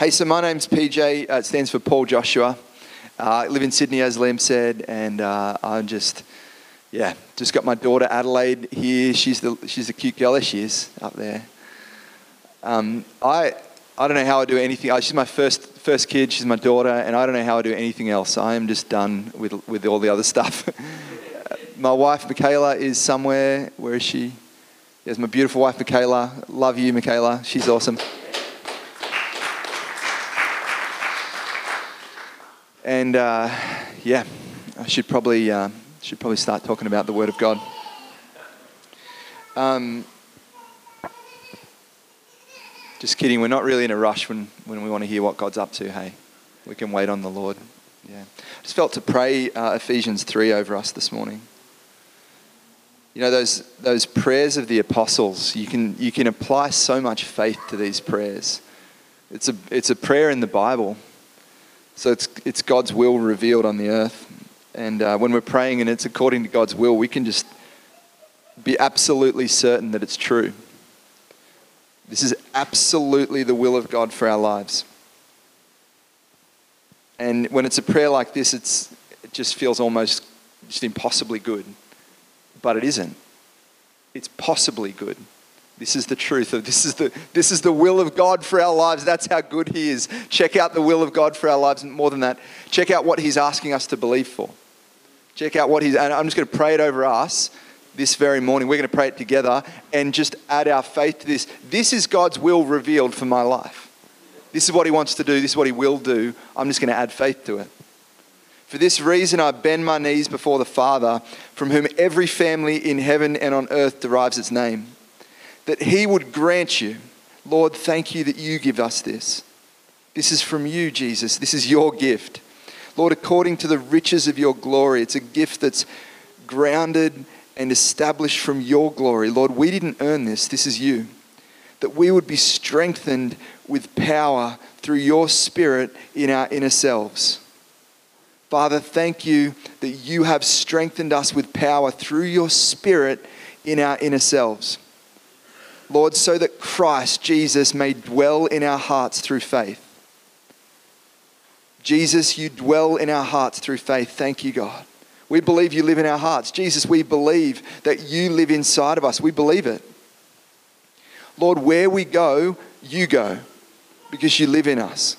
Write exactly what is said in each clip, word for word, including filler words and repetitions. Hey, so my name's P J. Uh, it stands for Paul Joshua. Uh, I live in Sydney, as Liam said, and uh, I'm just, yeah, just got my daughter Adelaide here. She's the she's a cute girl. She is up there. Um, I I don't know how I do anything. I, she's my first first kid. She's my daughter, and I don't know how I do anything else. I am just done with with all the other stuff. My wife Michaela is somewhere. Where is she? There's my beautiful wife Michaela. Love you, Michaela. She's awesome. And uh, yeah, I should probably uh, should probably start talking about the Word of God. Um, just kidding. We're not really in a rush when when we want to hear what God's up to. Hey, we can wait on the Lord. Yeah, I just felt to pray uh, Ephesians three over us this morning. You know, those those prayers of the apostles. You can you can apply so much faith to these prayers. It's a it's a prayer in the Bible. So it's it's God's will revealed on the earth. And uh, when we're praying and it's according to God's will, we can just be absolutely certain that it's true. This is absolutely the will of God for our lives. And when it's a prayer like this, it's it just feels almost just impossibly good. But it isn't. It's possibly good. This is the truth. Of, this, is the, this is the will of God for our lives. That's how good He is. Check out the will of God for our lives. And more than that, check out what He's asking us to believe for. Check out what He's... And I'm just going to pray it over us this very morning. We're going to pray it together and just add our faith to this. This is God's will revealed for my life. This is what He wants to do. This is what He will do. I'm just going to add faith to it. For this reason, I bend my knees before the Father, from whom every family in heaven and on earth derives its name, that He would grant you, Lord, thank you that you give us this. This is from you, Jesus. This is your gift. Lord, according to the riches of your glory, it's a gift that's grounded and established from your glory. Lord, we didn't earn this. This is you. That we would be strengthened with power through your Spirit in our inner selves. Father, thank you that you have strengthened us with power through your Spirit in our inner selves. Lord, so that Christ Jesus may dwell in our hearts through faith. Jesus, you dwell in our hearts through faith. Thank you, God. We believe you live in our hearts. Jesus, we believe that you live inside of us. We believe it. Lord, where we go, you go, because you live in us.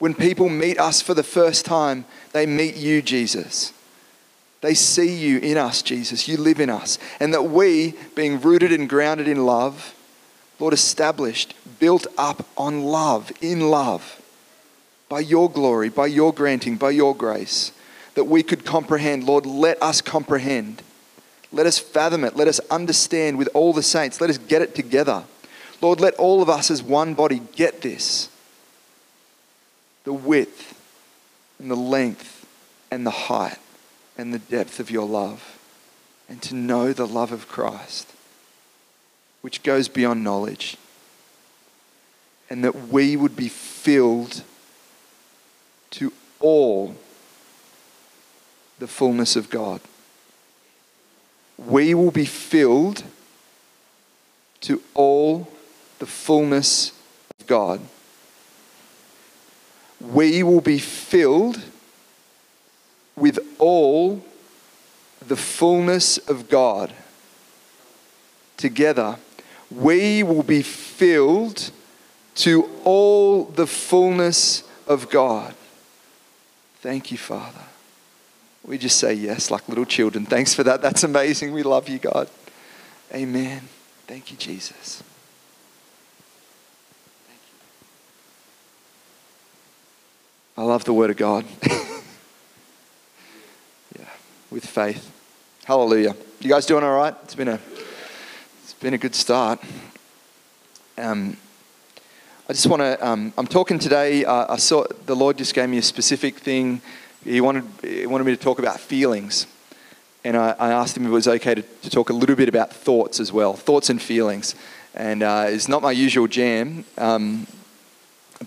When people meet us for the first time, they meet you, Jesus. They see you in us, Jesus. You live in us. And that we, being rooted and grounded in love, Lord, established, built up on love, in love, by your glory, by your granting, by your grace, that we could comprehend. Lord, let us comprehend. Let us fathom it. Let us understand with all the saints. Let us get it together. Lord, let all of us as one body get this. The width and the length and the height and the depth of your love, and to know the love of Christ, which goes beyond knowledge, and that we would be filled to all the fullness of God. We will be filled to all the fullness of God. We will be filled with all the fullness of God. Together, we will be filled to all the fullness of God. Thank you, Father. We just say yes like little children. Thanks for that. That's amazing. We love you, God. Amen. Thank you, Jesus. I love the Word of God. Yeah, with faith. Hallelujah. You guys doing all right? It's been a, it's been a good start. Um, I just want to. Um, I'm talking today. Uh, I saw the Lord just gave me a specific thing. He wanted he wanted me to talk about feelings, and I, I asked him if it was okay to, to talk a little bit about thoughts as well, thoughts and feelings. And uh, it's not my usual jam. Um,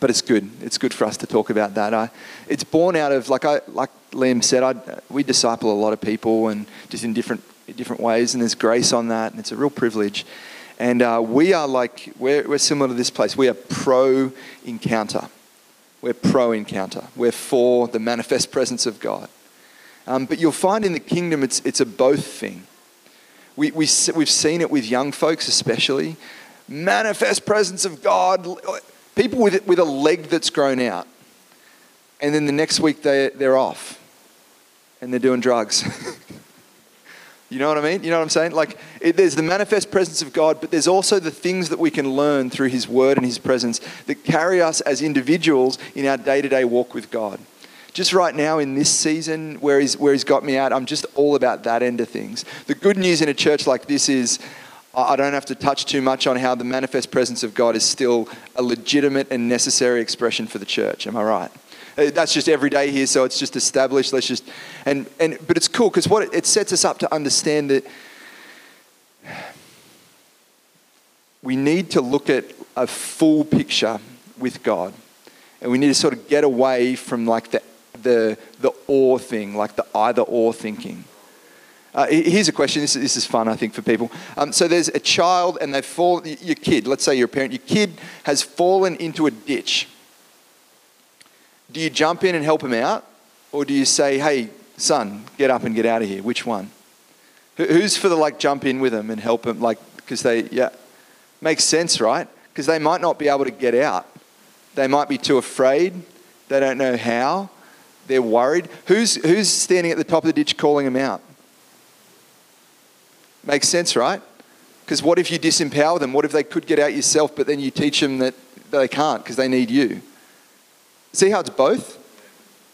But it's good. It's good for us to talk about that. I, it's born out of, like I, like Liam said, I, we disciple a lot of people and just in different different ways, and there's grace on that, and it's a real privilege. And uh, we are like, we're, we're similar to this place. We are pro-encounter. We're pro-encounter. We're for the manifest presence of God. Um, but you'll find in the kingdom, it's it's a both thing. We, we, we've seen it with young folks especially. Manifest presence of God. People with with a leg that's grown out. And then the next week they, they're off. And they're doing drugs. You know what I mean? You know what I'm saying? Like, it, there's the manifest presence of God, but there's also the things that we can learn through His Word and His presence that carry us as individuals in our day-to-day walk with God. Just right now in this season where he's, where he's got me at, I'm just all about that end of things. The good news in a church like this is I don't have to touch too much on how the manifest presence of God is still a legitimate and necessary expression for the church. Am I right? That's just every day here, so it's just established. Let's just, and and but it's cool because what it, it sets us up to understand that we need to look at a full picture with God, and we need to sort of get away from like the the the or thing, like the either or thinking. Uh, here's a question. This is, this is fun, I think, for people. Um, so there's a child, and they fall. Your kid, let's say you're a parent, your kid has fallen into a ditch. Do you jump in and help him out? Or do you say, hey, son, get up and get out of here? Which one? Who's for the, like, jump in with him and help him? Like, because they, yeah, makes sense, right? Because they might not be able to get out. They might be too afraid. They don't know how. They're worried. Who's, who's standing at the top of the ditch calling him out? Makes sense, right? Because what if you disempower them? What if they could get out yourself, but then you teach them that they can't because they need you? See how it's both?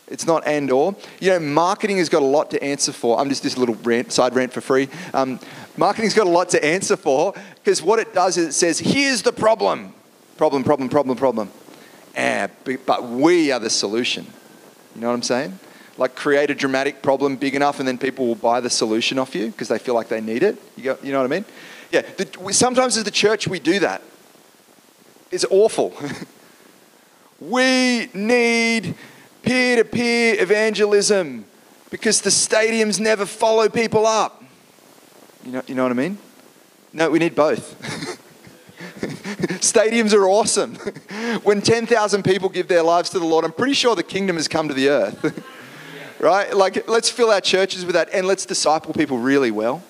It's not and or. You know, marketing has got a lot to answer for. I'm just this little rant, side rant for free. Um, marketing's got a lot to answer for because what it does is it says, here's the problem. Problem, problem, problem, problem. Eh, but we are the solution. You know what I'm saying? Like create a dramatic problem big enough and then people will buy the solution off you because they feel like they need it. You, go, you know what I mean? Yeah, the, sometimes as the church we do that. It's awful. We need peer-to-peer evangelism because the stadiums never follow people up. You know, you know what I mean? No, we need both. Stadiums are awesome. When ten thousand people give their lives to the Lord, I'm pretty sure the kingdom has come to the earth. Right? Like, let's fill our churches with that and let's disciple people really well.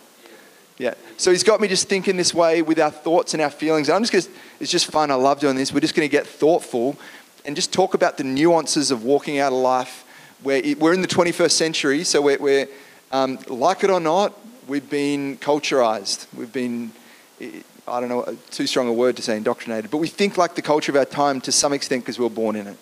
Yeah. So he's got me just thinking this way with our thoughts and our feelings. I'm just gonna, it's just fun. I love doing this. We're just going to get thoughtful and just talk about the nuances of walking out a life where it, we're in the twenty-first century. So we're, we're um, like it or not, we've been culturized. We've been, I don't know, too strong a word to say indoctrinated, but we think like the culture of our time to some extent because we were born in it.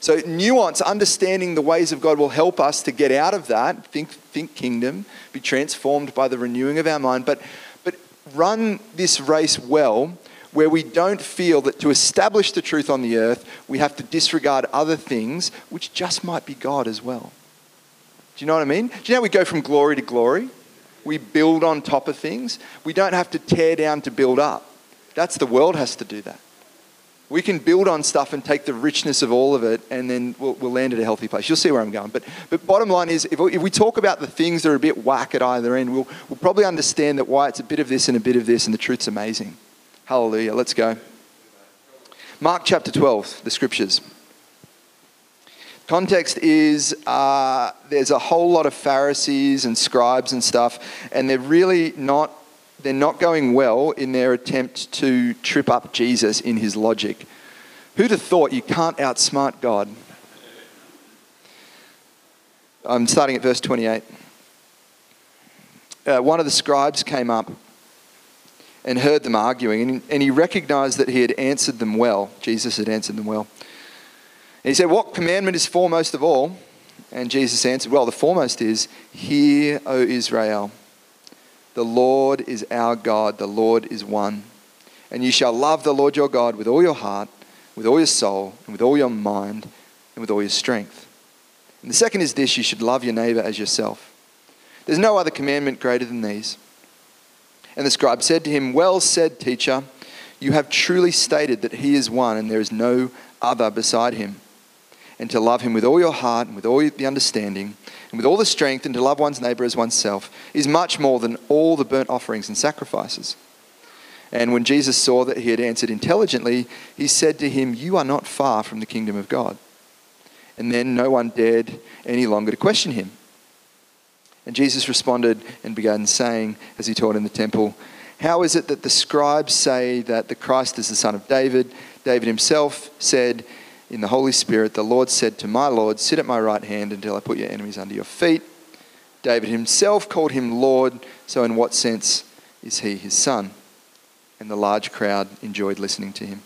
So nuance, understanding the ways of God will help us to get out of that, think, think kingdom, be transformed by the renewing of our mind, but, but run this race well, where we don't feel that to establish the truth on the earth, we have to disregard other things, which just might be God as well. Do you know what I mean? Do you know we go from glory to glory? We build on top of things. We don't have to tear down to build up. That's the world has to do that. We can build on stuff and take the richness of all of it, and then we'll, we'll land at a healthy place. You'll see where I'm going. But, but bottom line is, if we, if we talk about the things that are a bit whack at either end, we'll, we'll probably understand that why it's a bit of this and a bit of this, and the truth's amazing. Hallelujah. Let's go. Mark chapter twelve, the scriptures. Context is uh, there's a whole lot of Pharisees and scribes and stuff, and they're really not, they're not going well in their attempt to trip up Jesus in his logic. Who'd have thought you can't outsmart God? I'm starting at verse twenty-eight. Uh, one of the scribes came up and heard them arguing, and, and he recognized that he had answered them well. Jesus had answered them well. And he said, what commandment is foremost of all? And Jesus answered, well, the foremost is, hear, O Israel, the Lord is our God, the Lord is one. And you shall love the Lord your God with all your heart, with all your soul, and with all your mind, and with all your strength. And the second is this, you should love your neighbor as yourself. There's no other commandment greater than these. And the scribe said to him, well said, teacher, you have truly stated that he is one and there is no other beside him. And to love him with all your heart and with all the understanding and with all the strength and to love one's neighbor as oneself is much more than all the burnt offerings and sacrifices. And when Jesus saw that he had answered intelligently, he said to him, "You are not far from the kingdom of God." And then no one dared any longer to question him. And Jesus responded and began saying, as he taught in the temple, "How is it that the scribes say that the Christ is the son of David? David himself said in the Holy Spirit, 'The Lord said to my Lord, sit at my right hand until I put your enemies under your feet.' David himself called him Lord, so in what sense is he his son?" And the large crowd enjoyed listening to him.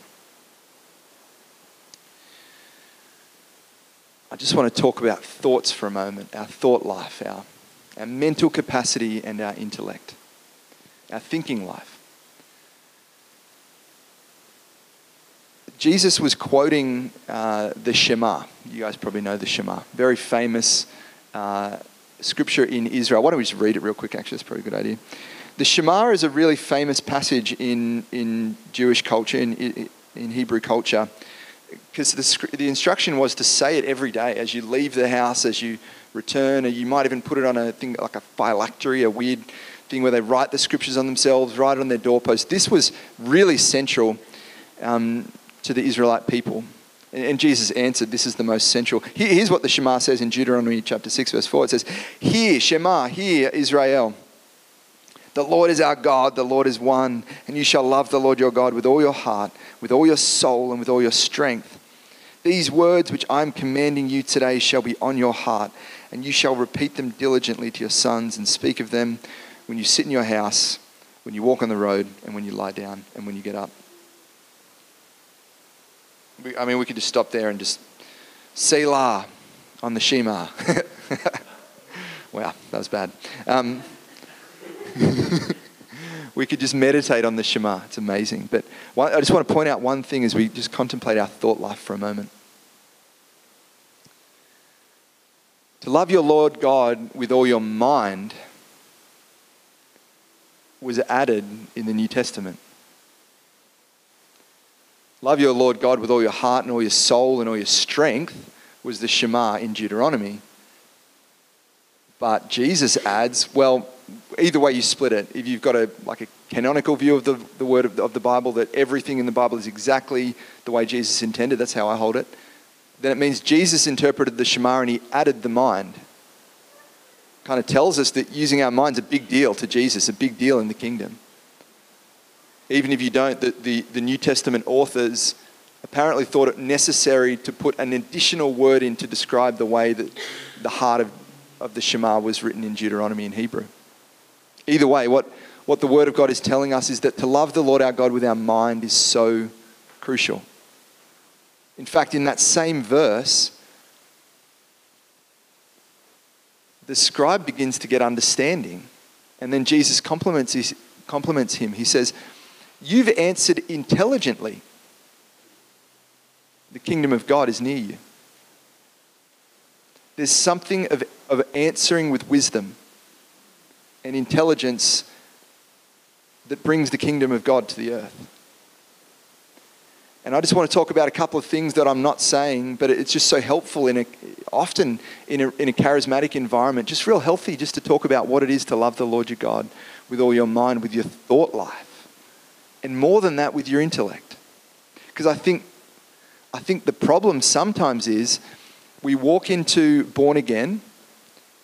I just want to talk about thoughts for a moment, our thought life, our, our mental capacity and our intellect, our thinking life. Jesus was quoting uh, the Shema. You guys probably know the Shema. Very famous uh, scripture in Israel. Why don't we just read it real quick, actually? That's probably a good idea. The Shema is a really famous passage in, in Jewish culture, in, in Hebrew culture, because the, the instruction was to say it every day as you leave the house, as you return, or you might even put it on a thing like a phylactery, a weird thing where they write the scriptures on themselves, write it on their doorpost. This was really central um, to the Israelite people. And, and Jesus answered, this is the most central. Here, here's what the Shema says in Deuteronomy chapter six, verse four. It says, "Hear, Shema, hear, Israel. The Lord is our God, the Lord is one, and you shall love the Lord your God with all your heart, with all your soul, and with all your strength. These words which I am commanding you today shall be on your heart, and you shall repeat them diligently to your sons and speak of them when you sit in your house, when you walk on the road, and when you lie down, and when you get up." We, I mean, we could just stop there and just Selah on the Shema. Wow, that was bad. Um... We could just meditate on the Shema. It's amazing. But one, I just want to point out one thing as we just contemplate our thought life for a moment. To love your Lord God with all your mind was added in the New Testament. Love your Lord God with all your heart and all your soul and all your strength was the Shema in Deuteronomy. But Jesus adds, well, either way you split it, if you've got a like a canonical view of the, the word of the, of the Bible, that everything in the Bible is exactly the way Jesus intended, that's how I hold it, then it means Jesus interpreted the Shema and he added the mind. Kind of tells us that using our mind's a big deal to Jesus, a big deal in the kingdom. Even if you don't, the, the, the New Testament authors apparently thought it necessary to put an additional word in to describe the way that the heart of, of the Shema was written in Deuteronomy in Hebrew. Either way, what, what the Word of God is telling us is that to love the Lord our God with our mind is so crucial. In fact, in that same verse, the scribe begins to get understanding, and then Jesus compliments, his, compliments him. He says, "You've answered intelligently. The kingdom of God is near you." There's something of, of answering with wisdom and intelligence that brings the kingdom of God to the earth. And I just want to talk about a couple of things that I'm not saying, but it's just so helpful in a, often in a, in a charismatic environment, just real healthy, just to talk about what it is to love the Lord your God with all your mind, with your thought life, and more than that, with your intellect. Because I think, I think the problem sometimes is we walk into born again.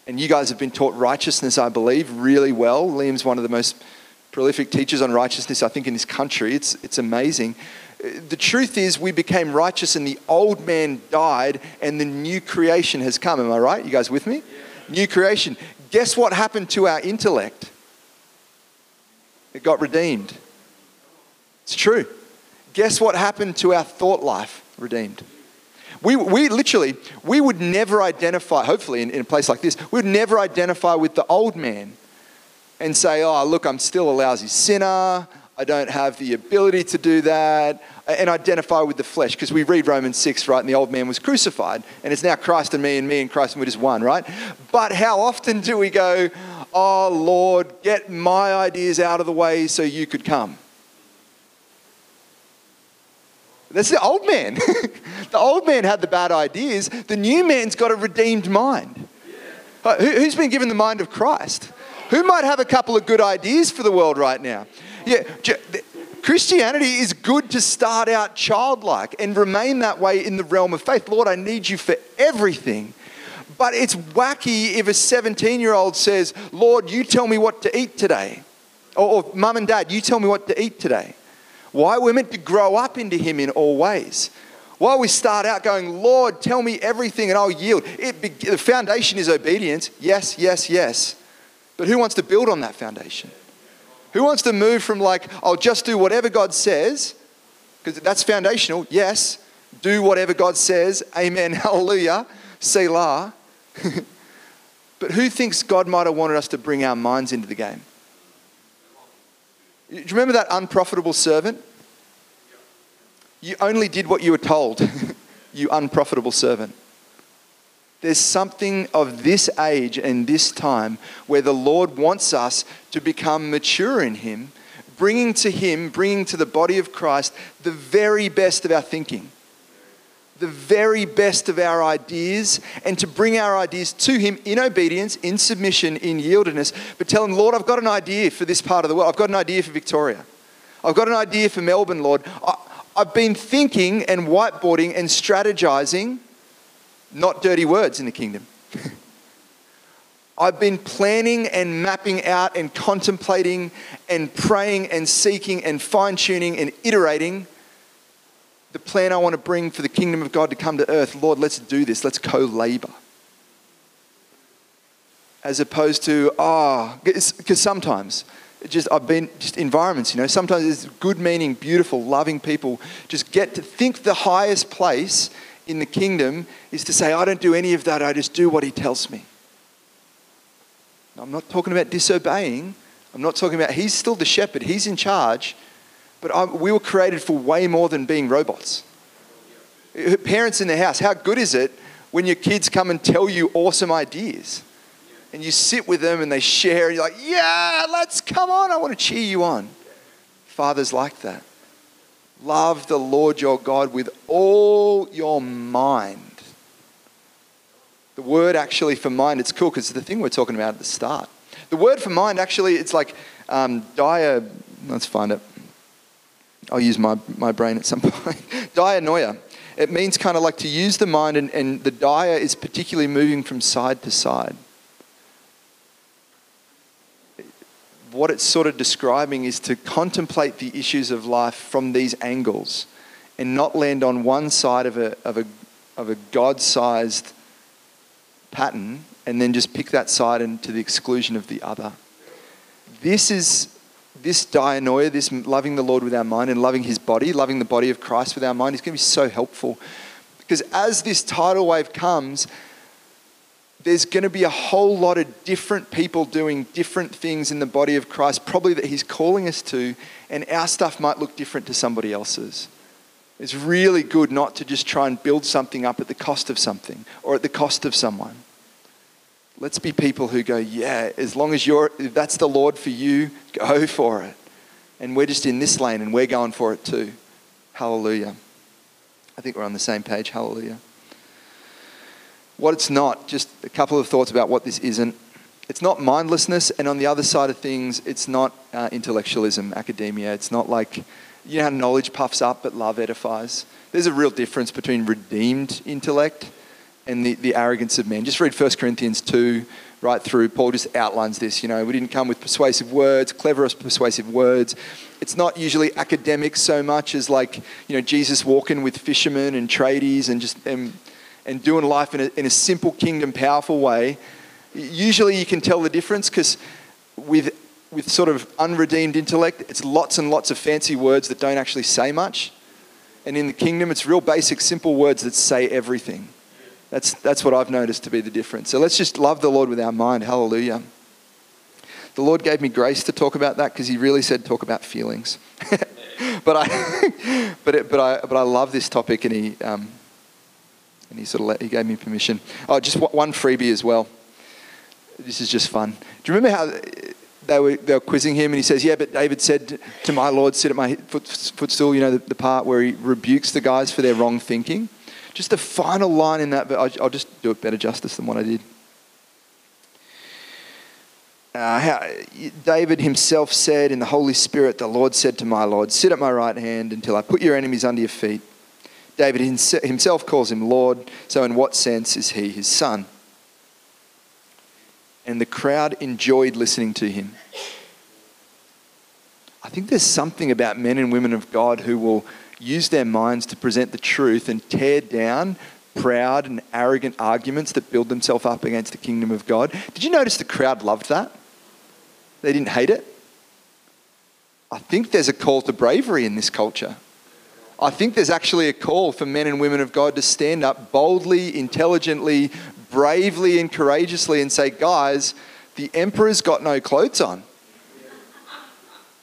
And you guys have been taught righteousness, I believe, really well. Liam's one of the most prolific teachers on righteousness, I think, in this country. It's, it's amazing. The truth is we became righteous and the old man died and the new creation has come. Am I right? You guys with me? Yeah. New creation. Guess what happened to our intellect? It got redeemed. It's true. Guess what happened to our thought life? Redeemed. We, we literally, we would never identify, hopefully in, in a place like this, we would never identify with the old man and say, "Oh, look, I'm still a lousy sinner. I don't have the ability to do that," and identify with the flesh. Because we read Romans six, right? And the old man was crucified and it's now Christ and me and me and Christ and we're just one, right? But how often do we go, "Oh, Lord, get my ideas out of the way so you could come"? That's the old man. The old man had the bad ideas. The new man's got a redeemed mind. Yeah. Who, who's been given the mind of Christ? Who might have a couple of good ideas for the world right now? Yeah, Christianity is good to start out childlike and remain that way in the realm of faith. Lord, I need you for everything. But it's wacky if a seventeen-year-old says, Lord, you tell me what to eat today. Or, or Mum and Dad, you tell me what to eat today. Why? We're meant to grow up into him in all ways. Why we start out going, Lord, tell me everything and I'll yield. It be- the foundation is obedience. Yes, yes, yes. But who wants to build on that foundation? Who wants to move from like, I'll just do whatever God says, because that's foundational. Yes, do whatever God says. Amen, hallelujah, Selah. But who thinks God might have wanted us to bring our minds into the game? Do you remember that unprofitable servant? You only did what you were told, you unprofitable servant. There's something of this age and this time where the Lord wants us to become mature in Him, bringing to Him, bringing to the body of Christ the very best of our thinking, the very best of our ideas, and to bring our ideas to Him in obedience, in submission, in yieldedness, but tell Him, Lord, I've got an idea for this part of the world. I've got an idea for Victoria. I've got an idea for Melbourne, Lord. I, I've been thinking and whiteboarding and strategizing. Not dirty words in the kingdom. I've been planning and mapping out and contemplating and praying and seeking and fine-tuning and iterating the plan I want to bring for the kingdom of God to come to earth. Lord, let's do this. Let's co-labor. As opposed to, ah, oh, because sometimes... Just I've been just environments, you know. Sometimes it's good meaning, beautiful, loving people. Just get to think the highest place in the kingdom is to say, I don't do any of that. I just do what he tells me. I'm not talking about disobeying. I'm not talking about he's still the shepherd. He's in charge. But I, we were created for way more than being robots. Parents in the house, how good is it when your kids come and tell you awesome ideas? And you sit with them and they share. And you're like, yeah, let's come on. I want to cheer you on. Fathers like that. Love the Lord your God with all your mind. The word actually for mind, it's cool because it's the thing we're talking about at the start. The word for mind, actually, it's like um, dia... Let's find it. I'll use my, my brain at some point. Dianoia. It means kind of like to use the mind, and, and the dia is particularly moving from side to side. What it's sort of describing is to contemplate the issues of life from these angles and not land on one side of a, of a, of a God-sized pattern and then just pick that side and to the exclusion of the other. This is, this dianoia, this loving the Lord with our mind and loving his body, loving the body of Christ with our mind is going to be so helpful, because as this tidal wave comes, there's going to be a whole lot of different people doing different things in the body of Christ, probably that he's calling us to, and our stuff might look different to somebody else's. It's really good not to just try and build something up at the cost of something or at the cost of someone. Let's be people who go, yeah, as long as you're, if that's the Lord for you, go for it. And we're just in this lane and we're going for it too. Hallelujah. I think we're on the same page. Hallelujah. What it's not, just a couple of thoughts about what this isn't. It's not mindlessness, and on the other side of things, it's not uh, intellectualism, academia. It's not like, you know how knowledge puffs up, but love edifies. There's a real difference between redeemed intellect and the, the arrogance of men. Just read First Corinthians two right through. Paul just outlines this, you know, we didn't come with persuasive words, cleverest persuasive words. It's not usually academic so much as like, you know, Jesus walking with fishermen and tradies and just them, and doing life in a, in a simple kingdom, powerful way. Usually you can tell the difference, because with with sort of unredeemed intellect, it's lots and lots of fancy words that don't actually say much. And in the kingdom, it's real basic, simple words that say everything. That's, that's what I've noticed to be the difference. So let's just love the Lord with our mind. Hallelujah. The Lord gave me grace to talk about that, because he really said talk about feelings. but I, but it, but I, but I love this topic, and he... Um, And he sort of let, he gave me permission. Oh, just one freebie as well. This is just fun. Do you remember how they were they were quizzing him, and he says, "Yeah, but David said to my Lord, sit at my foot, footstool." You know, the, the part where he rebukes the guys for their wrong thinking. Just the final line in that. But I'll just do it better justice than what I did. Uh, how, David himself said, in the Holy Spirit, the Lord said to my Lord, sit at my right hand until I put your enemies under your feet. David himself calls him Lord, so in what sense is he his son? And the crowd enjoyed listening to him. I think there's something about men and women of God who will use their minds to present the truth and tear down proud and arrogant arguments that build themselves up against the kingdom of God. Did you notice the crowd loved that? They didn't hate it. I think there's a call to bravery in this culture. I think there's actually a call for men and women of God to stand up boldly, intelligently, bravely and courageously and say, guys, the emperor's got no clothes on.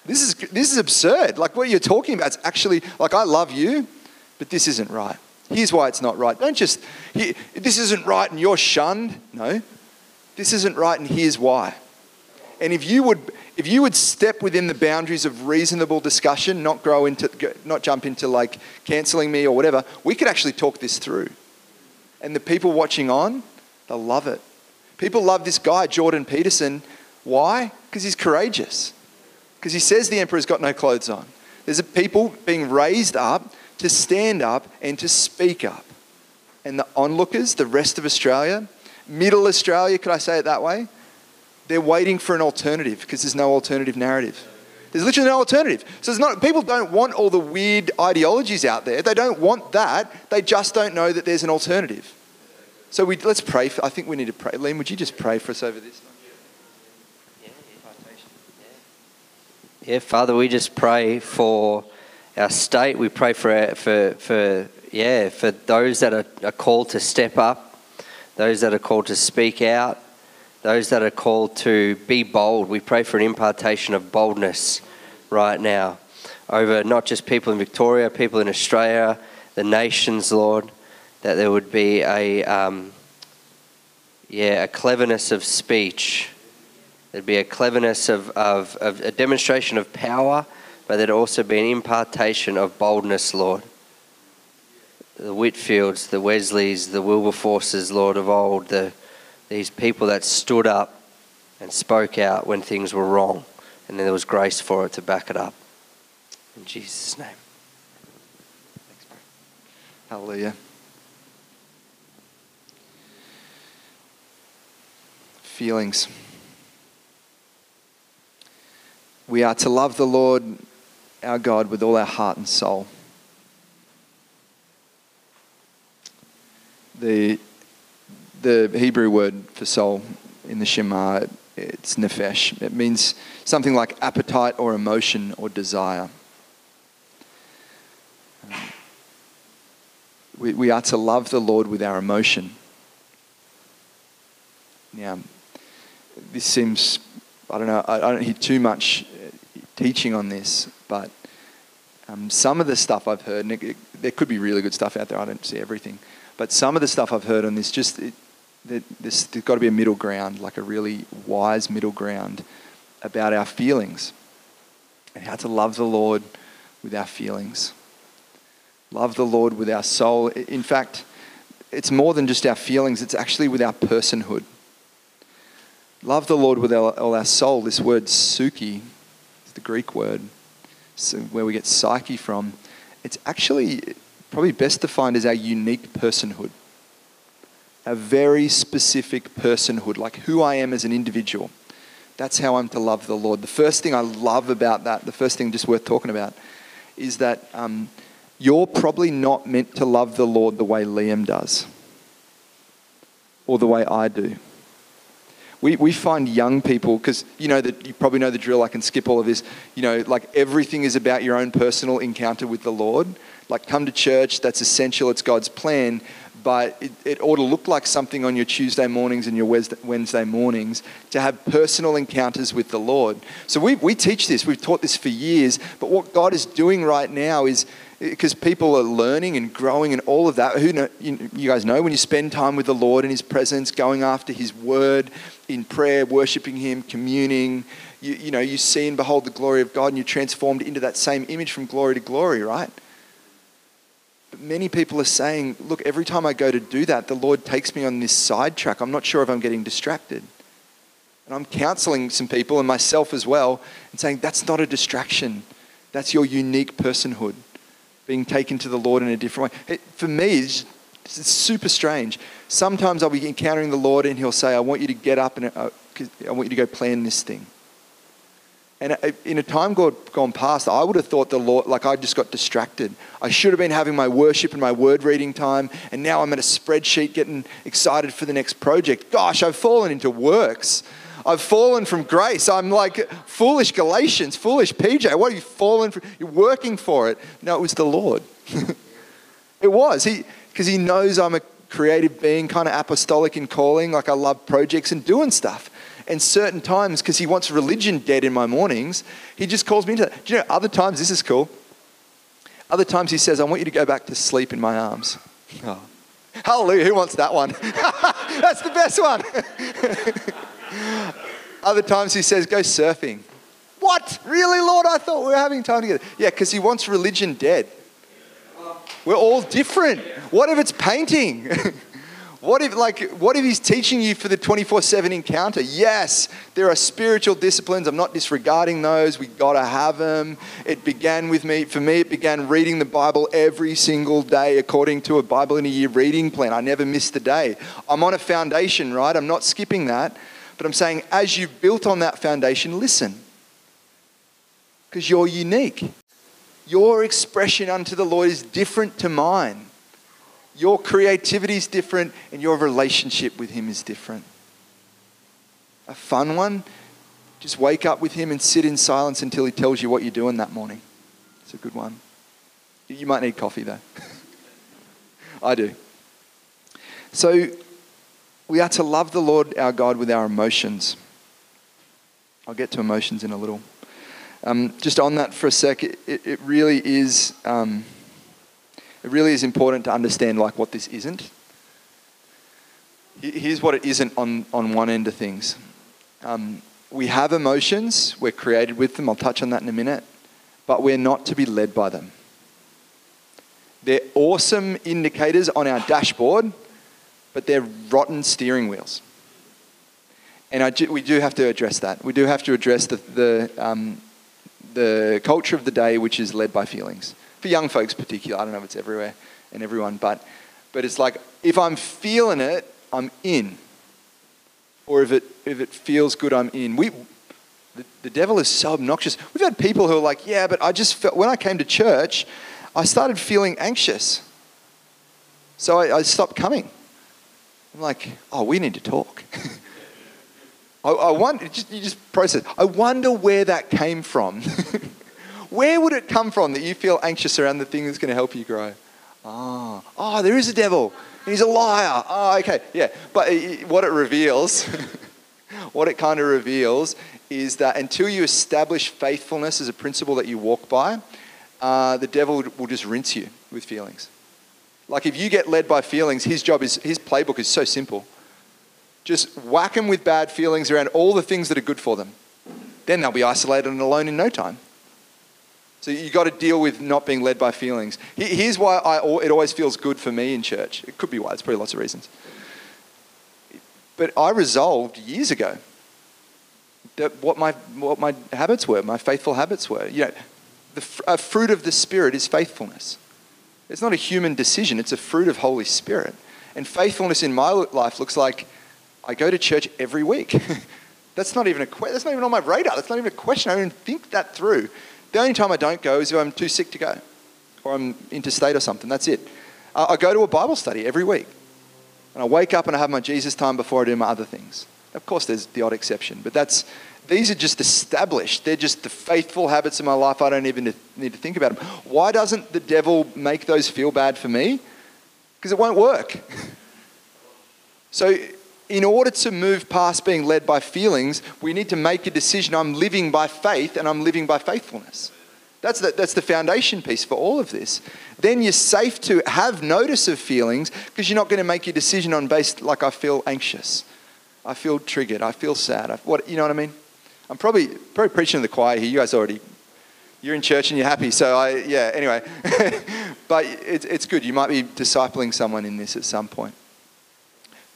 This is, this is absurd. Like, what you're talking about is actually, like, I love you, but this isn't right. Here's why it's not right. Don't just, here, this isn't right and you're shunned. No, this isn't right and here's why. And if you would, if you would step within the boundaries of reasonable discussion, not grow into, not jump into like canceling me or whatever, we could actually talk this through. And the people watching on, they'll love it. People love this guy, Jordan Peterson. Why? Because he's courageous. Because he says the emperor's got no clothes on. There's a people being raised up to stand up and to speak up. And the onlookers, the rest of Australia, middle Australia, could I say it that way? They're waiting for an alternative because there's no alternative narrative. There's literally no alternative. So it's not, people don't want all the weird ideologies out there. They don't want that. They just don't know that there's an alternative. So we, let's pray. For, I think we need to pray. Liam, would you just pray for us over this? Yeah, yeah. yeah Father, we just pray for our state. We pray for our, for for yeah for those that are, are called to step up, those that are called to speak out, those that are called to be bold. We pray for an impartation of boldness right now over not just people in Victoria, people in Australia, the nations, Lord, that there would be a um, yeah a cleverness of speech. There'd be a cleverness of, of, of a demonstration of power, but there'd also be an impartation of boldness, Lord. The Whitfields, the Wesleys, the Wilberforces, Lord, of old, the, these people that stood up and spoke out when things were wrong, and then there was grace for it to back it up. In Jesus' name. Thanks, bro. Hallelujah. Feelings. We are to love the Lord our God with all our heart and soul. The, the Hebrew word for soul in the Shema, it's nefesh. It means something like appetite or emotion or desire. We, we are to love the Lord with our emotion. Now, this seems, I don't know, I, I don't hear too much teaching on this, but um, some of the stuff I've heard, and it, it, there could be really good stuff out there, I don't see everything, but some of the stuff I've heard on this, just it, it, this, there's got to be a middle ground, like a really wise middle ground about our feelings and how to love the Lord with our feelings. Love the Lord with our soul. In fact, it's more than just our feelings, it's actually with our personhood. Love the Lord with our, all our soul. This word psyche, it's the Greek word, where we get psyche from. It's actually probably best defined as our unique personhood, a very specific personhood, like who I am as an individual. That's how I'm to love the Lord. The first thing I love about that, the first thing just worth talking about, is that um, you're probably not meant to love the Lord the way Liam does or the way I do. We, we find young people, because you know that you probably know the drill, I can skip all of this, you know, like everything is about your own personal encounter with the Lord. Like come to church, that's essential, it's God's plan, but it, it ought to look like something on your Tuesday mornings and your Wednesday mornings to have personal encounters with the Lord. So we, we teach this, we've taught this for years, but what God is doing right now is, because people are learning and growing and all of that. Who know, you, you guys know when you spend time with the Lord in His presence, going after His word in prayer, worshiping Him, communing, you, you know, you see and behold the glory of God and you're transformed into that same image from glory to glory, right? But many people are saying, look, every time I go to do that, the Lord takes me on this sidetrack. I'm not sure if I'm getting distracted. And I'm counseling some people and myself as well and saying that's not a distraction. That's your unique personhood being taken to the Lord in a different way. It, for me, it's, it's super strange. Sometimes I'll be encountering the Lord and he'll say, I want you to get up and uh, I want you to go plan this thing. And in a time gone past, I would have thought the Lord, like I just got distracted. I should have been having my worship and my word reading time, and now I'm at a spreadsheet getting excited for the next project. Gosh, I've fallen into works. I've fallen from grace. I'm like foolish Galatians, foolish P J. What are you fallen for? You're working for it. No, it was the Lord. It was. He, because he knows I'm a creative being, kind of apostolic in calling. Like I love projects and doing stuff. And certain times, because he wants religion dead in my mornings, he just calls me into that. Do you know, other times, this is cool. Other times he says, I want you to go back to sleep in my arms. Oh. Hallelujah, who wants that one? That's the best one. Other times he says, go surfing. What? Really, Lord? I thought we were having time together. Yeah, because he wants religion dead. We're all different. What if it's painting? What if, like, what if he's teaching you for the twenty-four seven encounter? Yes, there are spiritual disciplines. I'm not disregarding those. We got to have them. It began with me. For me, it began reading the Bible every single day according to a Bible in a year reading plan. I never missed a day. I'm on a foundation, right? I'm not skipping that. But I'm saying as you've built on that foundation, listen. Because you're unique. Your expression unto the Lord is different to mine. Your creativity is different and your relationship with him is different. A fun one, just wake up with him and sit in silence until he tells you what you're doing that morning. It's a good one. You might need coffee though. I do. So we are to love the Lord our God with our emotions. I'll get to emotions in a little. Um, just on that for a sec, it, it really is... Um, It really is important to understand like what this isn't. Here's what it isn't on, on one end of things. Um, we have emotions. We're created with them. I'll touch on that in a minute. But we're not to be led by them. They're awesome indicators on our dashboard, but they're rotten steering wheels. And I do, we do have to address that. We do have to address the, the, um, the culture of the day, which is led by feelings. For young folks particularly, I don't know if it's everywhere and everyone, but but it's like if I'm feeling it, I'm in. Or if it if it feels good, I'm in. We the, the devil is so obnoxious. We've had people who are like, yeah, but I just felt when I came to church, I started feeling anxious. So I, I stopped coming. I'm like, oh, we need to talk. I, I wonder, you just process. I wonder where that came from. Where would it come from that you feel anxious around the thing that's going to help you grow? Ah, oh, oh, there is a devil. He's a liar. Oh, okay, yeah. But what it reveals, what it kind of reveals is that until you establish faithfulness as a principle that you walk by, uh, the devil will just rinse you with feelings. Like if you get led by feelings, his job is, his playbook is so simple. Just whack them with bad feelings around all the things that are good for them. Then they'll be isolated and alone in no time. So you got to deal with not being led by feelings. Here's why I, it always feels good for me in church. It could be why. There's probably lots of reasons. But I resolved years ago that what my what my habits were, my faithful habits were. You know, the a fruit of the Spirit is faithfulness. It's not a human decision. It's a fruit of Holy Spirit. And faithfulness in my life looks like I go to church every week. That's not even a que- that's not even on my radar. That's not even a question. I don't even think that through. The only time I don't go is if I'm too sick to go or I'm interstate or something. That's it. I, I go to a Bible study every week and I wake up and I have my Jesus time before I do my other things. Of course, there's the odd exception, but that's these are just established. They're just the faithful habits in my life. I don't even need to think about them. Why doesn't the devil make those feel bad for me? Because it won't work. So in order to move past being led by feelings, we need to make a decision. I'm living by faith and I'm living by faithfulness. That's the, that's the foundation piece for all of this. Then you're safe to have notice of feelings because you're not going to make your decision on based, like I feel anxious. I feel triggered. I feel sad. I, what, you know what I mean? I'm probably probably preaching to the choir here. You guys already, you're in church and you're happy. So I, yeah, anyway. But it's, it's good. You might be discipling someone in this at some point.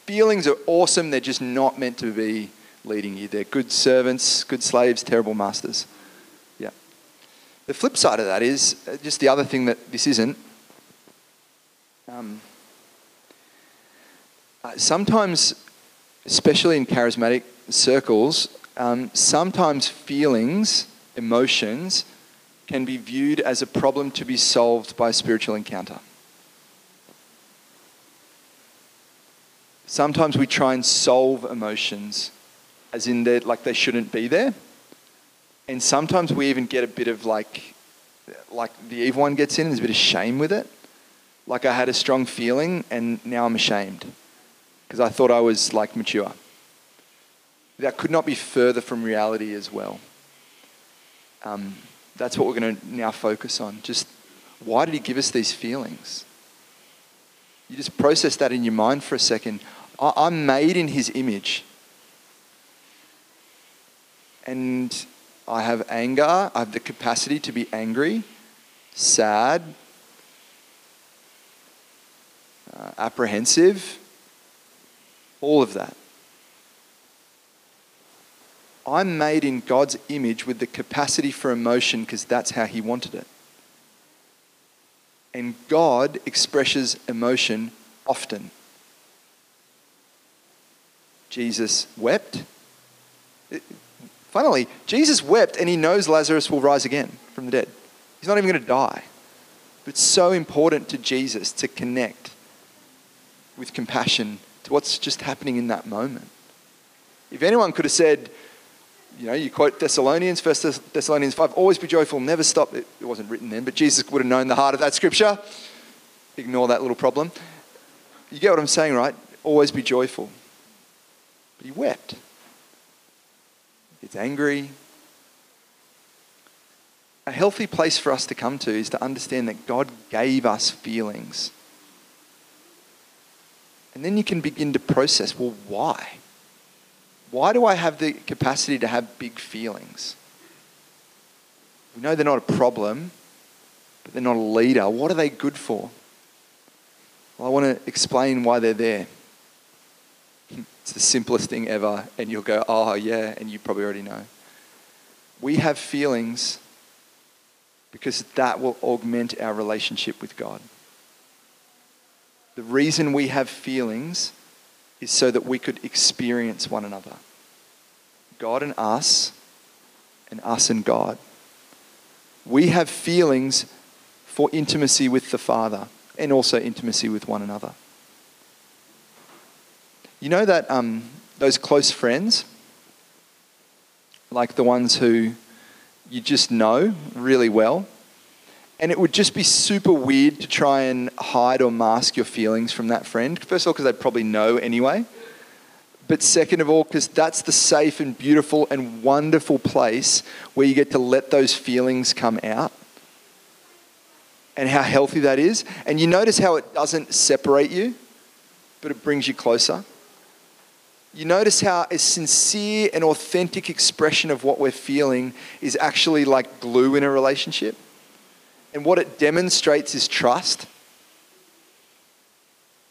Feelings are awesome. They're just not meant to be leading you. They're good servants, good slaves, terrible masters. Yeah. The flip side of that is just the other thing that this isn't. Um, sometimes, especially in charismatic circles, um, sometimes feelings, emotions, can be viewed as a problem to be solved by a spiritual encounter. Sometimes we try and solve emotions as in that, like, they shouldn't be there. And sometimes we even get a bit of like, like the evil one gets in, and there's a bit of shame with it. Like, I had a strong feeling and now I'm ashamed because I thought I was like mature. That could not be further from reality as well. Um, that's what we're going to now focus on. Just, why did he give us these feelings? You just process that in your mind for a second. I'm made in his image. And I have anger. I have the capacity to be angry, sad, uh, apprehensive, all of that. I'm made in God's image with the capacity for emotion because that's how he wanted it. And God expresses emotion often. Jesus wept. It, funnily, Jesus wept and he knows Lazarus will rise again from the dead. He's not even going to die. But it's so important to Jesus to connect with compassion to what's just happening in that moment. If anyone could have said, you know, you quote Thessalonians, First Thessalonians five, always be joyful, never stop. It wasn't written then, but Jesus would have known the heart of that scripture. Ignore that little problem. You get what I'm saying, right? Always be joyful. But he wept. It's angry. A healthy place for us to come to is to understand that God gave us feelings. And then you can begin to process, well, why? Why do I have the capacity to have big feelings? We know they're not a problem, but they're not a leader. What are they good for? Well, I want to explain why they're there. It's the simplest thing ever, and you'll go, oh, yeah, and you probably already know. We have feelings because that will augment our relationship with God. The reason we have feelings is so that we could experience one another. God and us, and us and God. We have feelings for intimacy with the Father, and also intimacy with one another. You know that um, those close friends, like the ones who you just know really well, and it would just be super weird to try and hide or mask your feelings from that friend. First of all, because they'd probably know anyway. But second of all, because that's the safe and beautiful and wonderful place where you get to let those feelings come out. And how healthy that is. And you notice how it doesn't separate you, but it brings you closer. You notice how a sincere and authentic expression of what we're feeling is actually like glue in a relationship. And what it demonstrates is trust.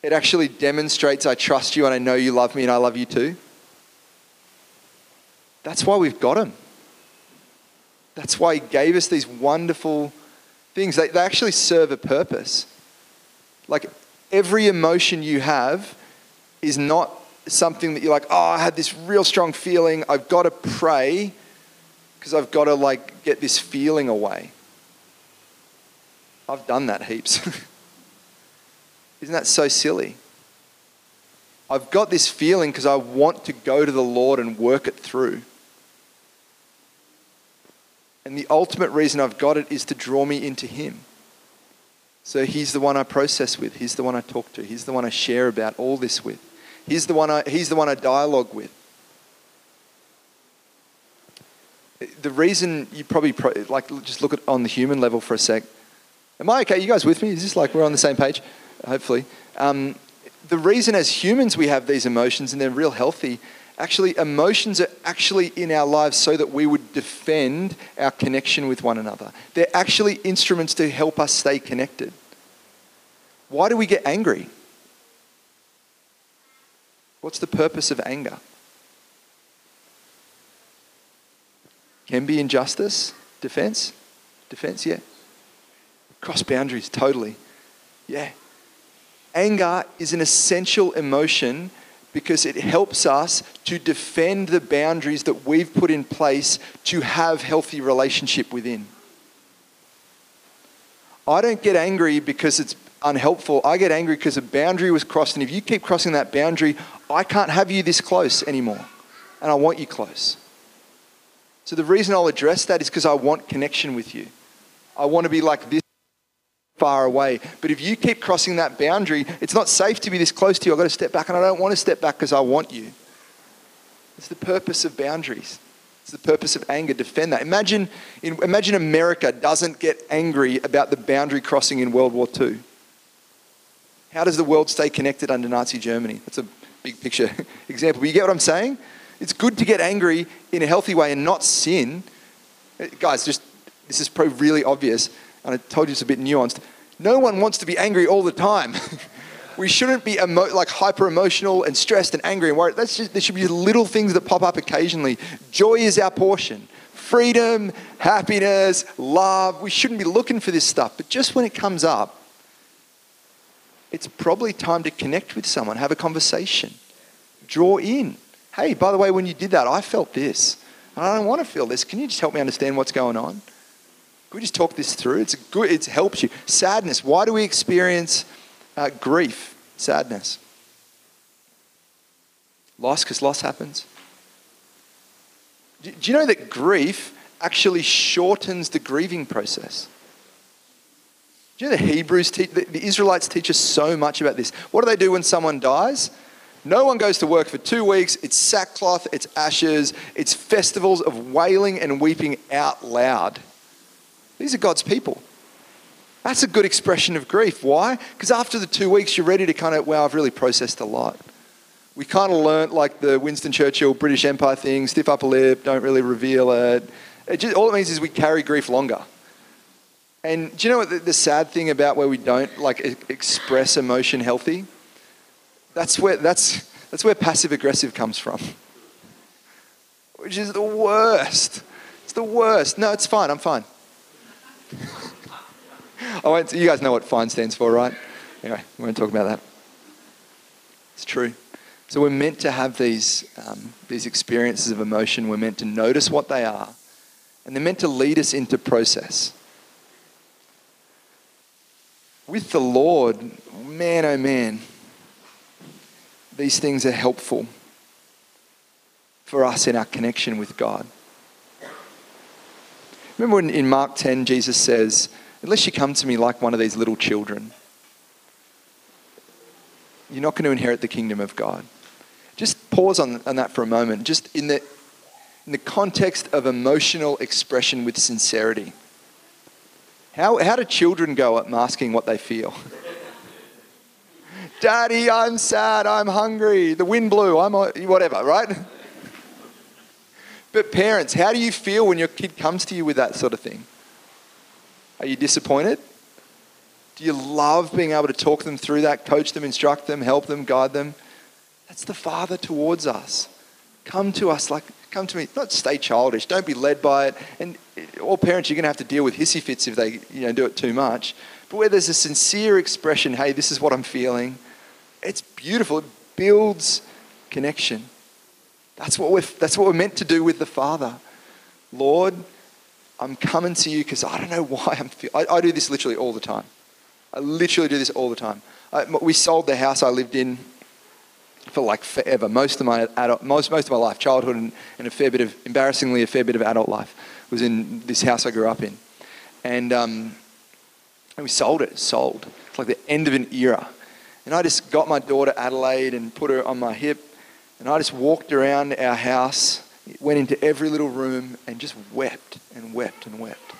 It actually demonstrates, I trust you and I know you love me and I love you too. That's why we've got him. That's why he gave us these wonderful things. They, they actually serve a purpose. Like, every emotion you have is not something that you're like, oh, I had this real strong feeling. I've got to pray because I've got to like get this feeling away. I've done that heaps. Isn't that so silly? I've got this feeling because I want to go to the Lord and work it through. And the ultimate reason I've got it is to draw me into him. So he's the one I process with. He's the one I talk to. He's the one I share about all this with. He's the one I, he's the one I dialogue with. The reason you probably, pro, like, just look at on the human level for a sec. Am I okay? Are you guys with me? Is this like we're on the same page? Hopefully. Um, the reason as humans we have these emotions and they're real healthy, actually emotions are actually in our lives so that we would defend our connection with one another. They're actually instruments to help us stay connected. Why do we get angry? What's the purpose of anger? Can be injustice, defense, defense, yeah. Cross boundaries, totally, yeah. Anger is an essential emotion because it helps us to defend the boundaries that we've put in place to have healthy relationship within. I don't get angry because it's unhelpful. I get angry because a boundary was crossed, and if you keep crossing that boundary, I can't have you this close anymore, and I want you close. So the reason I'll address that is because I want connection with you. I want to be like this far away. But if you keep crossing that boundary, it's not safe to be this close to you. I've got to step back, and I don't want to step back because I want you. It's the purpose of boundaries. It's the purpose of anger. Defend that. Imagine, imagine America doesn't get angry about the boundary crossing in World War Two. How does the world stay connected under Nazi Germany? That's a big picture example. But you get what I'm saying? It's good to get angry in a healthy way and not sin. Guys, just this is probably really obvious, and I told you it's a bit nuanced. No one wants to be angry all the time. We shouldn't be emo like hyper-emotional and stressed and angry and worried. That's just, there should be little things that pop up occasionally. Joy is our portion. Freedom, happiness, love. We shouldn't be looking for this stuff. But just when it comes up, it's probably time to connect with someone, have a conversation, draw in. Hey, by the way, when you did that, I felt this. And I don't want to feel this. Can you just help me understand what's going on? Can we just talk this through? It's good. It helps you. Sadness. Why do we experience uh, grief? Sadness. Loss, because loss happens. Do, do you know that grief actually shortens the grieving process? Do you know the Hebrews teach, the, the Israelites teach us so much about this. What do they do when someone dies? No one goes to work for two weeks. It's sackcloth, it's ashes, it's festivals of wailing and weeping out loud. These are God's people. That's a good expression of grief. Why? Because after the two weeks, you're ready to kind of, wow, I've really processed a lot. We kind of learnt like the Winston Churchill British Empire thing, stiff upper lip, don't really reveal it. It just, all it means is we carry grief longer. And do you know what the, the sad thing about where we don't like e- express emotion healthy? That's where, that's, that's where passive-aggressive comes from, which is the worst. It's the worst. No, it's fine. I'm fine. I won't, you guys know what fine stands for, right? Anyway, we won't talk about that. It's true. So we're meant to have these, um, these experiences of emotion. We're meant to notice what they are. And they're meant to lead us into process. With the Lord, man, oh man, these things are helpful for us in our connection with God. Remember when in Mark ten, Jesus says, unless you come to me like one of these little children, you're not going to inherit the kingdom of God. Just pause on, on that for a moment. Just in the, in the context of emotional expression with sincerity. How, how do children go at masking what they feel? Daddy, I'm sad, I'm hungry, the wind blew, I'm whatever, right? But parents, how do you feel when your kid comes to you with that sort of thing? Are you disappointed? Do you love being able to talk them through that, coach them, instruct them, help them, guide them? That's the Father towards us. Come to us like, come to me, not stay childish, don't be led by it. And all parents, you're going to have to deal with hissy fits if they you know, do it too much. But where there's a sincere expression, hey, this is what I'm feeling, it's beautiful. It builds connection. That's what we're, that's what we're meant to do with the Father. Lord, I'm coming to you because I don't know why I'm feeling. I do this literally all the time. I literally do this all the time. I, we sold the house I lived in for like forever, most of my adult, most, most of my life, childhood and, and a fair bit of, embarrassingly, a fair bit of adult life was in this house I grew up in. And... Um, And we sold it, sold. It's like the end of an era. And I just got my daughter Adelaide and put her on my hip. And I just walked around our house, went into every little room and just wept and wept and wept.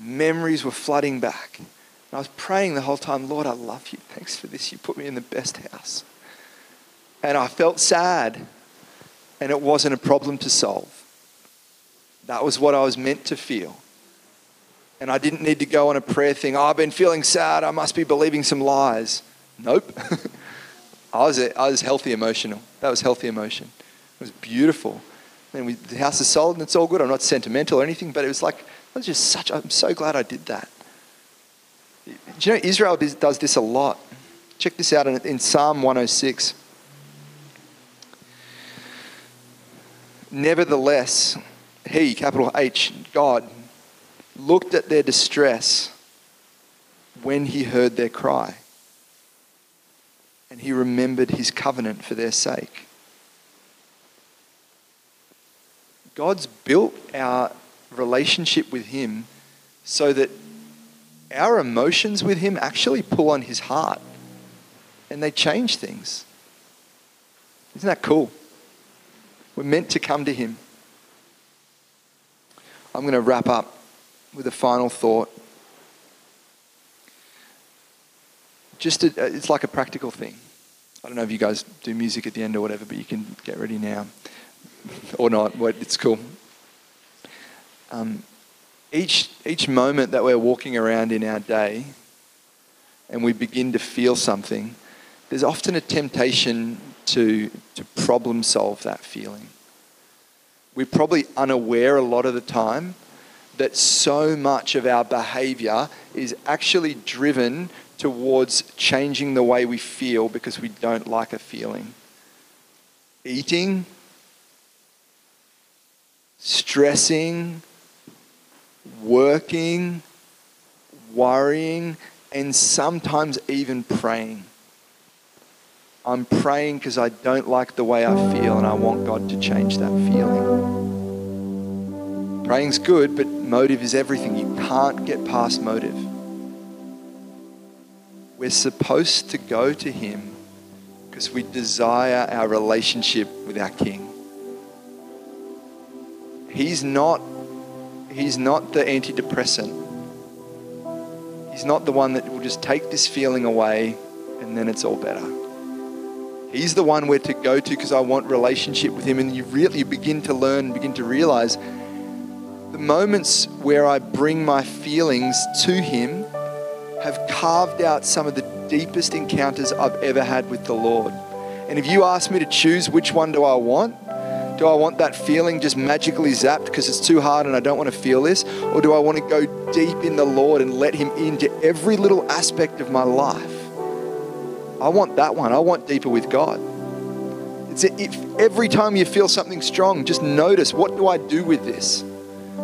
Memories were flooding back. And I was praying the whole time, Lord, I love you. Thanks for this. You put me in the best house. And I felt sad. And it wasn't a problem to solve. That was what I was meant to feel. And I didn't need to go on a prayer thing. Oh, I've been feeling sad. I must be believing some lies. Nope. I was I was healthy emotional. That was healthy emotion. It was beautiful. And we, the house is sold and it's all good. I'm not sentimental or anything, but it was like, I was just such, I'm so glad I did that. Do you know, Israel does this a lot. Check this out in, in Psalm one oh six. Nevertheless, he, capital H, God, looked at their distress when he heard their cry. And he remembered his covenant for their sake. God's built our relationship with him so that our emotions with him actually pull on his heart and they change things. Isn't that cool? We're meant to come to him. I'm going to wrap up with a final thought. Just a, it's like a practical thing. I don't know if you guys do music at the end or whatever, but you can get ready now. Or not, it's cool. Um, each each moment that we're walking around in our day and we begin to feel something, there's often a temptation to to problem solve that feeling. We're probably unaware a lot of the time that so much of our behavior is actually driven towards changing the way we feel because we don't like a feeling. Eating, stressing, working, worrying, and sometimes even praying. I'm praying because I don't like the way I feel and I want God to change that feeling. Praying's good, but motive is everything. You can't get past motive. We're supposed to go to him because we desire our relationship with our King. He's not, he's not the antidepressant. He's not the one that will just take this feeling away and then it's all better. He's the one where to go to because I want relationship with him. And you really begin to learn, begin to realize the moments where I bring my feelings to him have carved out some of the deepest encounters I've ever had with the Lord. And if you ask me to choose which one do I want, do I want that feeling just magically zapped because it's too hard and I don't want to feel this? Or do I want to go deep in the Lord and let him into every little aspect of my life? I want that one. I want deeper with God. It's a, if every time you feel something strong, just notice, what do I do with this?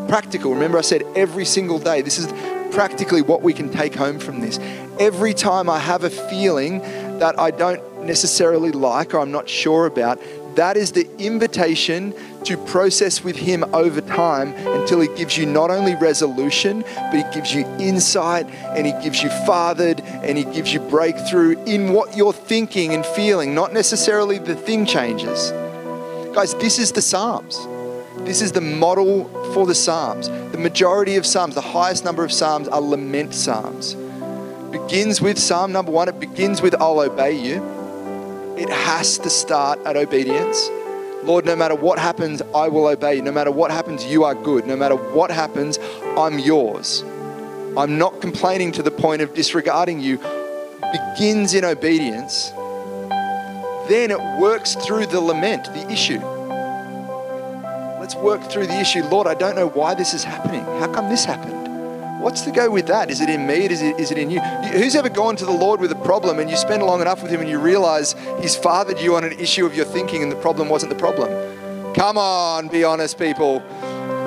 Practical. Remember I said every single day. This is practically what we can take home from this. Every time I have a feeling that I don't necessarily like or I'm not sure about, that is the invitation to process with him over time until he gives you not only resolution, but he gives you insight and he gives you fathered and he gives you breakthrough in what you're thinking and feeling, not necessarily the thing changes. Guys, this is the Psalms. This is the model for the Psalms. The majority of Psalms, the highest number of Psalms are lament Psalms. It begins with Psalm number one. It begins with, I'll obey you. It has to start at obedience. Lord, no matter what happens, I will obey you. No matter what happens, you are good. No matter what happens, I'm yours. I'm not complaining to the point of disregarding you. It begins in obedience. Then it works through the lament, the issue. Let's work through the issue. Lord, I don't know why this is happening. How come this happened? What's to go with that? Is it in me? Is it, is it in you? Who's ever gone to the Lord with a problem and you spend long enough with him and you realize he's fathered you on an issue of your thinking and the problem wasn't the problem? Come on, be honest, people,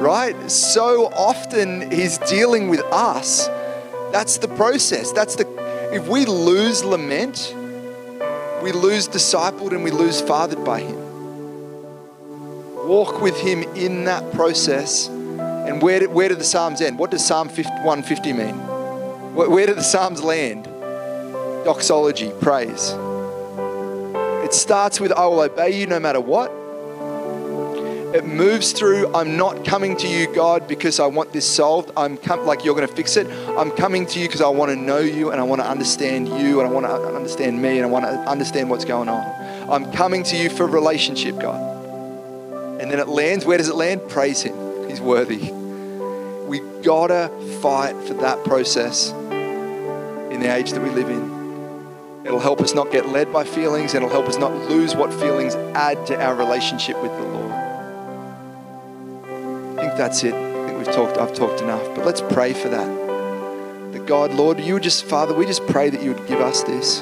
right? So often he's dealing with us. That's the process. That's the, if we lose lament, we lose discipled and we lose fathered by him. Walk with him in that process. And where do, where do the Psalms end? What does Psalm one fifty mean? Where, where do the Psalms land? Doxology, praise. It starts with, I will obey you no matter what. It moves through, I'm not coming to you, God, because I want this solved. I'm com- like you're going to fix it. I'm coming to you because I want to know you and I want to understand you and I want to understand me and I want to understand what's going on. I'm coming to you for relationship, God. And then it lands. Where does it land? Praise him. He's worthy. We gotta fight for that process in the age that we live in. It'll help us not get led by feelings. It'll help us not lose what feelings add to our relationship with the Lord. think that's it. I think we've talked, I've talked enough, but let's pray for that. That God, Lord, you would just, Father, we just pray that you would give us this.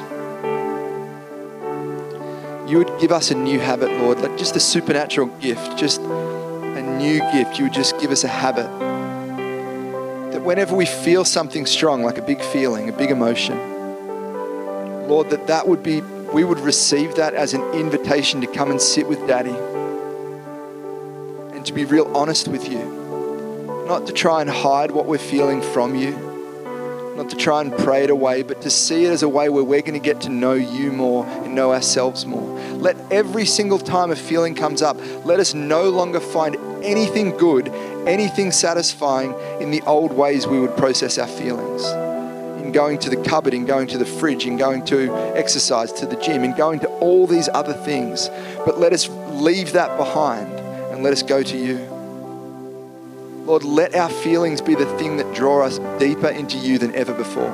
You would give us a new habit, Lord, like just a supernatural gift, just a new gift. You would just give us a habit that whenever we feel something strong, like a big feeling, a big emotion, Lord, that that would be, we would receive that as an invitation to come and sit with Daddy and to be real honest with you, not to try and hide what we're feeling from you, not to try and pray it away, but to see it as a way where we're going to get to know you more and know ourselves more. Let every single time a feeling comes up, let us no longer find anything good, anything satisfying in the old ways we would process our feelings. In going to the cupboard, in going to the fridge, in going to exercise, to the gym, in going to all these other things. But let us leave that behind and let us go to you. Lord, let our feelings be the thing that draw us deeper into you than ever before.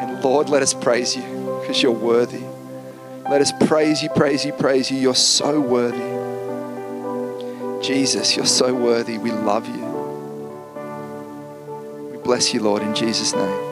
And Lord, let us praise you because you're worthy. Let us praise you, praise you, praise you. You're so worthy. Jesus, you're so worthy. We love you. We bless you, Lord, in Jesus' name.